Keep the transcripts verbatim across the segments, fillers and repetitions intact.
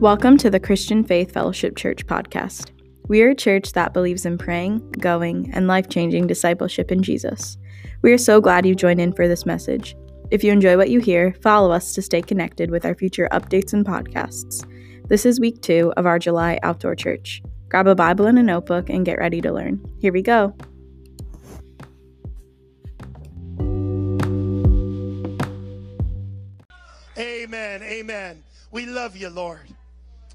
Welcome to the Christian Faith Fellowship Church podcast. We are a church that believes in praying, going, and life-changing discipleship in Jesus. We are so glad you've joined in for this message. If you enjoy what you hear, follow us to stay connected with our future updates and podcasts. This is week two of our July outdoor church. Grab a Bible and a notebook and get ready to learn. Here we go. Amen, amen. We love you, Lord.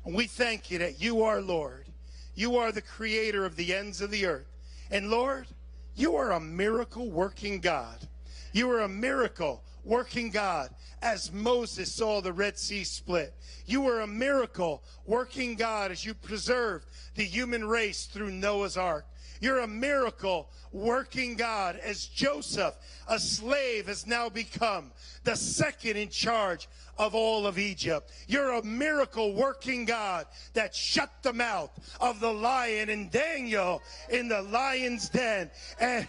And we thank you that you are Lord. You are the creator of the ends of the earth. And Lord, you are a miracle-working God. You are a miracle-working God, as Moses saw the Red Sea split. You are a miracle-working God as you preserved the human race through Noah's Ark. You're a miracle-working God as Joseph, a slave, has now become the second in charge of all of Egypt. You're a miracle-working God that shut the mouth of the lion and Daniel in the lion's den. And,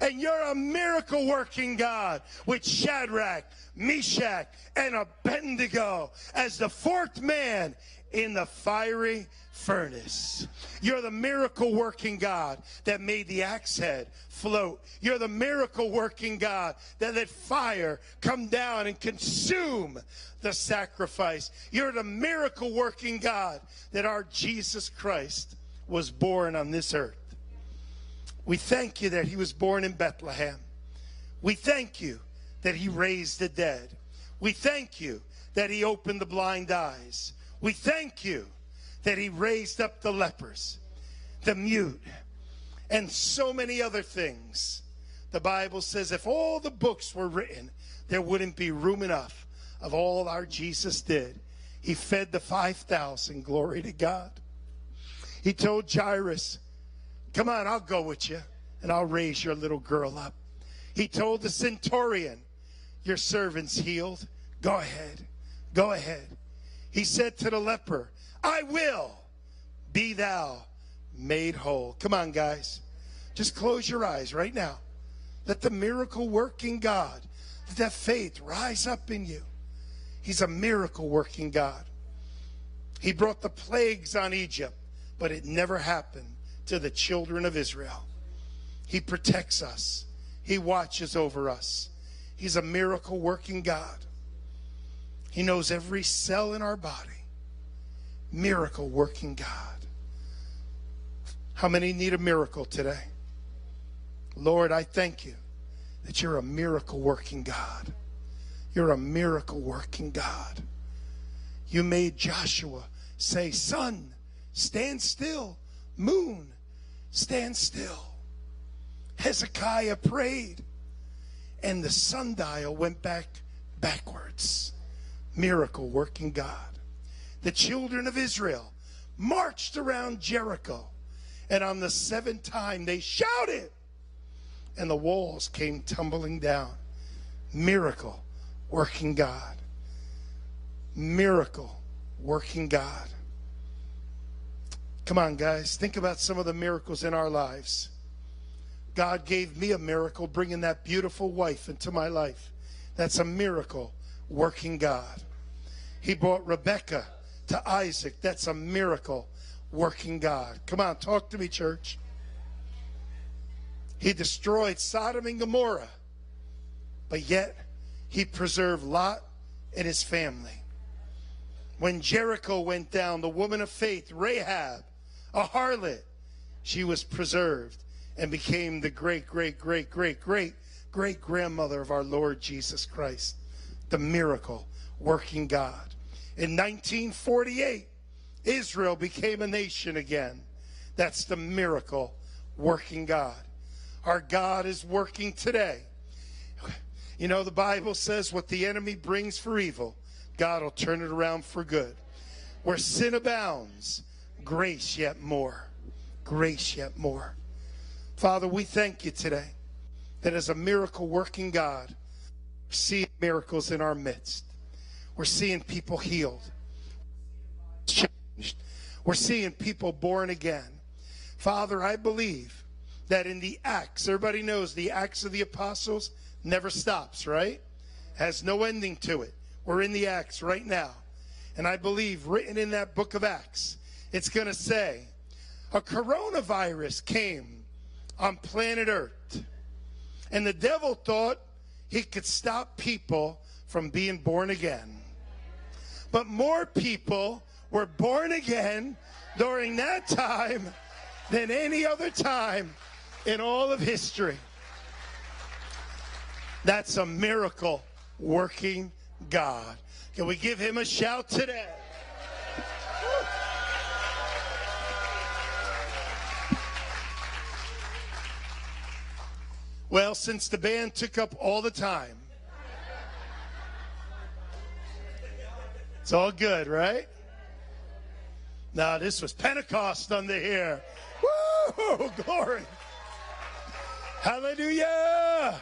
and you're a miracle-working God with Shadrach, Meshach, and Abednego as the fourth man in the fiery furnace. You're the miracle-working God that made the axe head float. You're the miracle-working God that let fire come down and consume the sacrifice. You're the miracle-working God that our Jesus Christ was born on this earth. We thank you that he was born in Bethlehem. We thank you that he raised the dead. We thank you that he opened the blind eyes. We thank you that he raised up the lepers, the mute, and so many other things. The Bible says if all the books were written, there wouldn't be room enough of all our Jesus did. He fed the five thousand, glory to God. He told Jairus, come on, I'll go with you, and I'll raise your little girl up. He told the centurion, your servant's healed. Go ahead, go ahead. He said to the leper, I will be thou made whole. Come on, guys. Just close your eyes right now. Let the miracle-working God, let that faith rise up in you. He's a miracle-working God. He brought the plagues on Egypt, but it never happened to the children of Israel. He protects us. He watches over us. He's a miracle-working God. He knows every cell in our body. Miracle-working God. How many need a miracle today? Lord, I thank you that you're a miracle-working God. You're a miracle-working God. You made Joshua say, sun, stand still. Moon, stand still. Hezekiah prayed, and the sundial went back backwards. Miracle-working God. The children of Israel marched around Jericho, and on the seventh time they shouted, and the walls came tumbling down. Miracle-working God. Miracle-working God. Come on, guys. Think about some of the miracles in our lives. God gave me a miracle bringing that beautiful wife into my life. That's a miracle. Working God. He brought Rebecca to Isaac. That's a miracle working God. Come on, talk to me, church. He destroyed Sodom and Gomorrah, but yet he preserved Lot and his family. When Jericho went down, the woman of faith, Rahab, a harlot, she was preserved and became the great, great, great, great, great, great grandmother of our Lord Jesus Christ. The miracle working God. In nineteen forty-eight, Israel became a nation again. That's the miracle working God. Our God is working today. You know, the Bible says what the enemy brings for evil, God will turn it around for good. Where sin abounds, grace yet more. Grace yet more. Father, we thank you today that as a miracle working God, we're seeing miracles in our midst. We're seeing people healed, changed. We're seeing people born again. Father, I believe that in the Acts, everybody knows the Acts of the Apostles never stops, right? Has no ending to it. We're in the Acts right now. and I believe written in that book of Acts, it's going to say, a coronavirus came on planet Earth, and the devil thought he could stop people from being born again. But more people were born again during that time than any other time in all of history. That's a miracle working God. Can we give him a shout today? Well, since the band took up all the time, it's all good, right? Now, this was Pentecost under here. Woo! Glory! Hallelujah!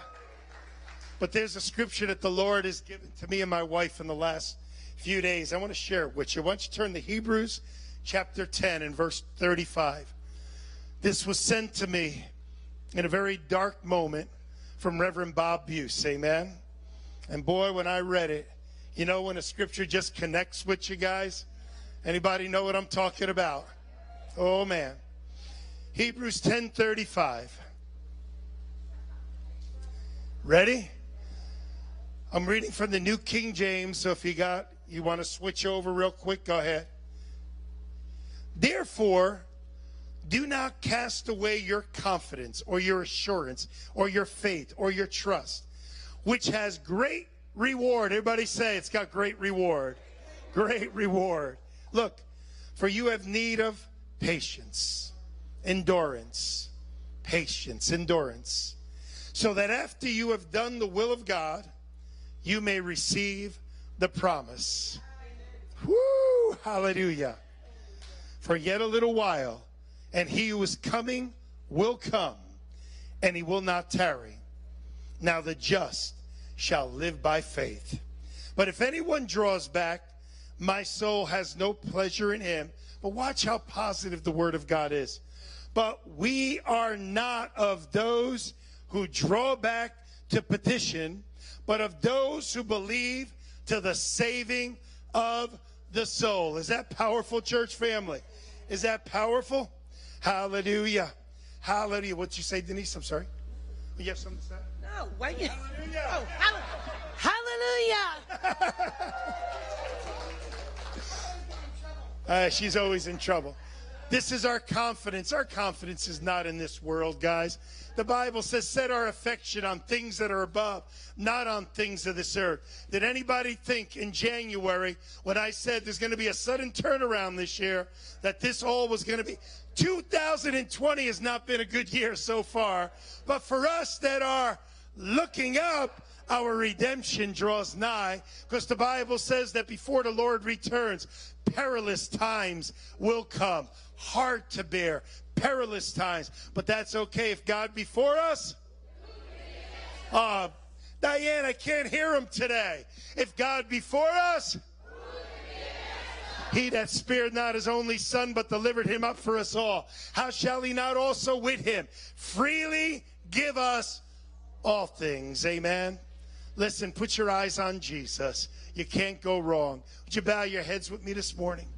But there's a scripture that the Lord has given to me and my wife in the last few days. I want to share it with you. Why don't you turn to Hebrews chapter ten and verse thirty-five. This was sent to me in a very dark moment from Reverend Bob Buse. Amen? And boy, when I read it, you know when a scripture just connects with you guys? Anybody know what I'm talking about? Oh, man. Hebrews ten thirty-five. Ready? I'm reading from the New King James, so if you got, you want to switch over real quick, go ahead. Therefore, do not cast away your confidence or your assurance or your faith or your trust, which has great reward. Everybody say it's got great reward. Great reward. Look, for you have need of patience, endurance, patience, endurance, so that after you have done the will of God, you may receive the promise. Woo! Hallelujah. For yet a little while, and he who is coming will come, and he will not tarry. Now the just shall live by faith. But if anyone draws back, my soul has no pleasure in him. But watch how positive the word of God is. But we are not of those who draw back to petition, but of those who believe to the saving of the soul. Is that powerful, church family? Is that powerful? Hallelujah. Hallelujah. What'd you say, Denise? I'm sorry. You have something to say? No, wait. Hallelujah. Oh, hallelujah. Hallelujah. uh, she's always in trouble. This is our confidence. Our confidence is not in this world, guys. The Bible says, set our affection on things that are above, not on things of this earth. Did anybody think in January, when I said there's going to be a sudden turnaround this year, that this all was going to be? two thousand twenty has not been a good year so far. But for us that are looking up, our redemption draws nigh, because the Bible says that before the Lord returns, perilous times will come. Hard to bear, perilous times. But that's okay if God before us. Uh, Diane, I can't hear him today. If God before us. He that spared not his only son, but delivered him up for us all, how shall he not also with him freely give us all things? Amen. Listen, put your eyes on Jesus. You can't go wrong. Would you bow your heads with me this morning?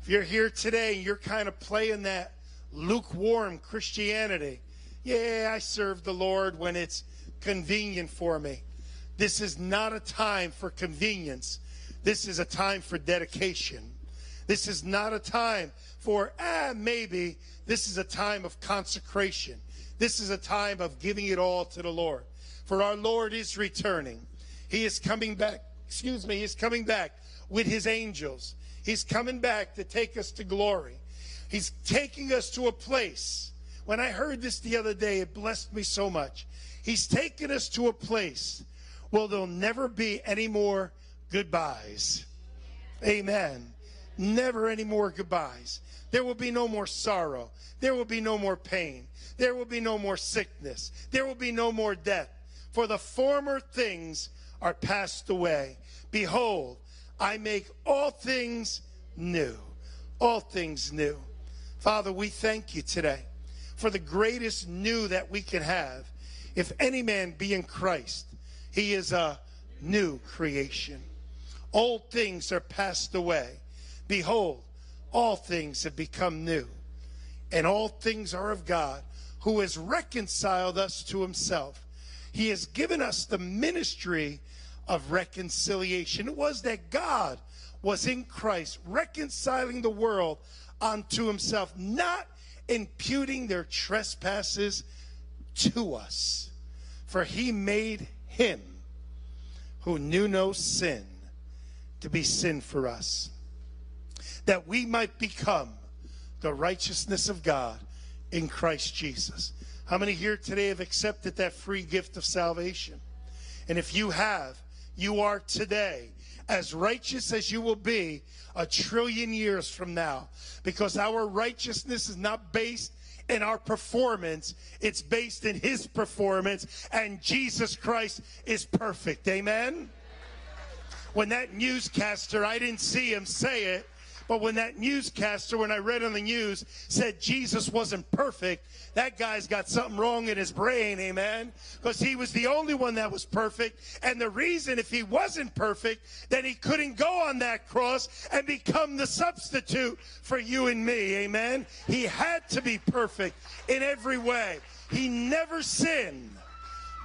If you're here today and you're kind of playing that lukewarm Christianity, yeah, I serve the Lord when it's convenient for me. This is not a time for convenience. This is a time for dedication. This is not a time for, ah, maybe. This is a time of consecration. This is a time of giving it all to the Lord. For our Lord is returning. He is coming back. Excuse me. He is coming back with his angels. He's coming back to take us to glory. He's taking us to a place. When I heard this the other day, it blessed me so much. He's taking us to a place where there'll never be any more goodbyes. Amen. Never any more goodbyes. There will be no more sorrow. There will be no more pain. There will be no more sickness. There will be no more death. For the former things are passed away. Behold, I make all things new. All things new. Father, we thank you today for the greatest new that we can have. If any man be in Christ, he is a new creation. Old things are passed away. Behold, all things have become new. And all things are of God, who has reconciled us to himself. He has given us the ministry of reconciliation. It was that God was in Christ, reconciling the world unto himself, not imputing their trespasses to us. For he made him who knew no sin to be sin for us, that we might become the righteousness of God in Christ Jesus. How many here today have accepted that free gift of salvation? And if you have, you are today as righteous as you will be a trillion years from now, because our righteousness is not based in our performance. It's based in his performance, and Jesus Christ is perfect. Amen? When that newscaster, I didn't see him say it, but when that newscaster, when I read on the news, said Jesus wasn't perfect, that guy's got something wrong in his brain, amen? Because he was the only one that was perfect. And the reason, if he wasn't perfect, then he couldn't go on that cross and become the substitute for you and me, amen? He had to be perfect in every way. He never sinned,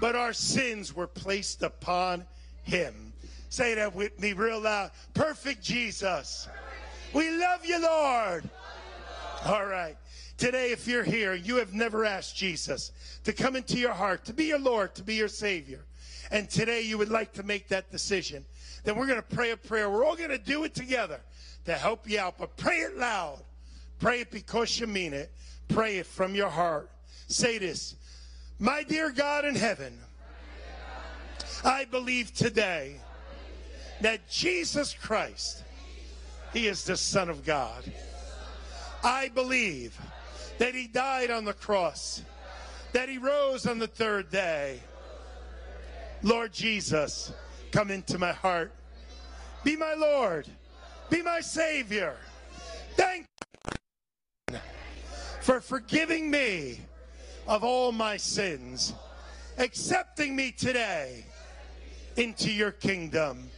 but our sins were placed upon him. Say that with me real loud. Perfect Jesus. We love you, Lord. All right. Today, if you're here, you have never asked Jesus to come into your heart, to be your Lord, to be your Savior, and today you would like to make that decision, then we're going to pray a prayer. We're all going to do it together to help you out, but pray it loud. Pray it because you mean it. Pray it from your heart. Say this: My dear God in heaven, I believe today that Jesus Christ, he is the Son of God. I believe that he died on the cross, that he rose on the third day. Lord Jesus, come into my heart. Be my Lord. Be my Savior. Thank you for forgiving me of all my sins, accepting me today into your kingdom.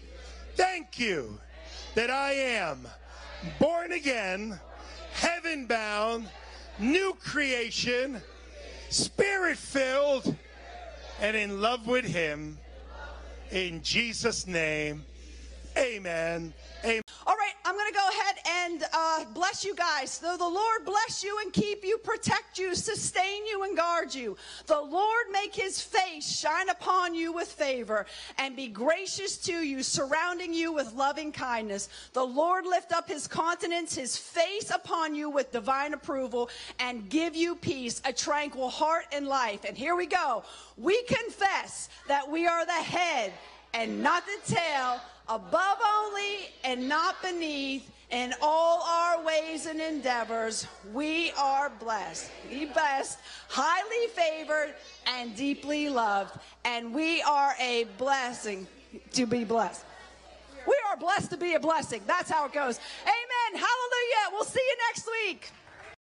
Thank you that I am born again, heaven bound, new creation, spirit filled, and in love with him. In Jesus' name, amen. Amen. All right, I'm going to go ahead and uh, bless you guys. So the Lord bless you and keep you, protect you, sustain you, and guard you. The Lord make his face shine upon you with favor and be gracious to you, surrounding you with loving kindness. The Lord lift up his countenance, his face upon you with divine approval, and give you peace, a tranquil heart and life. And here we go. We confess that we are the head and not the tail, above only and not beneath. In all our ways and endeavors, we are blessed, be blessed, highly favored, and deeply loved. And we are a blessing to be blessed. We are blessed to be a blessing. That's how it goes. Amen. Hallelujah. We'll see you next week.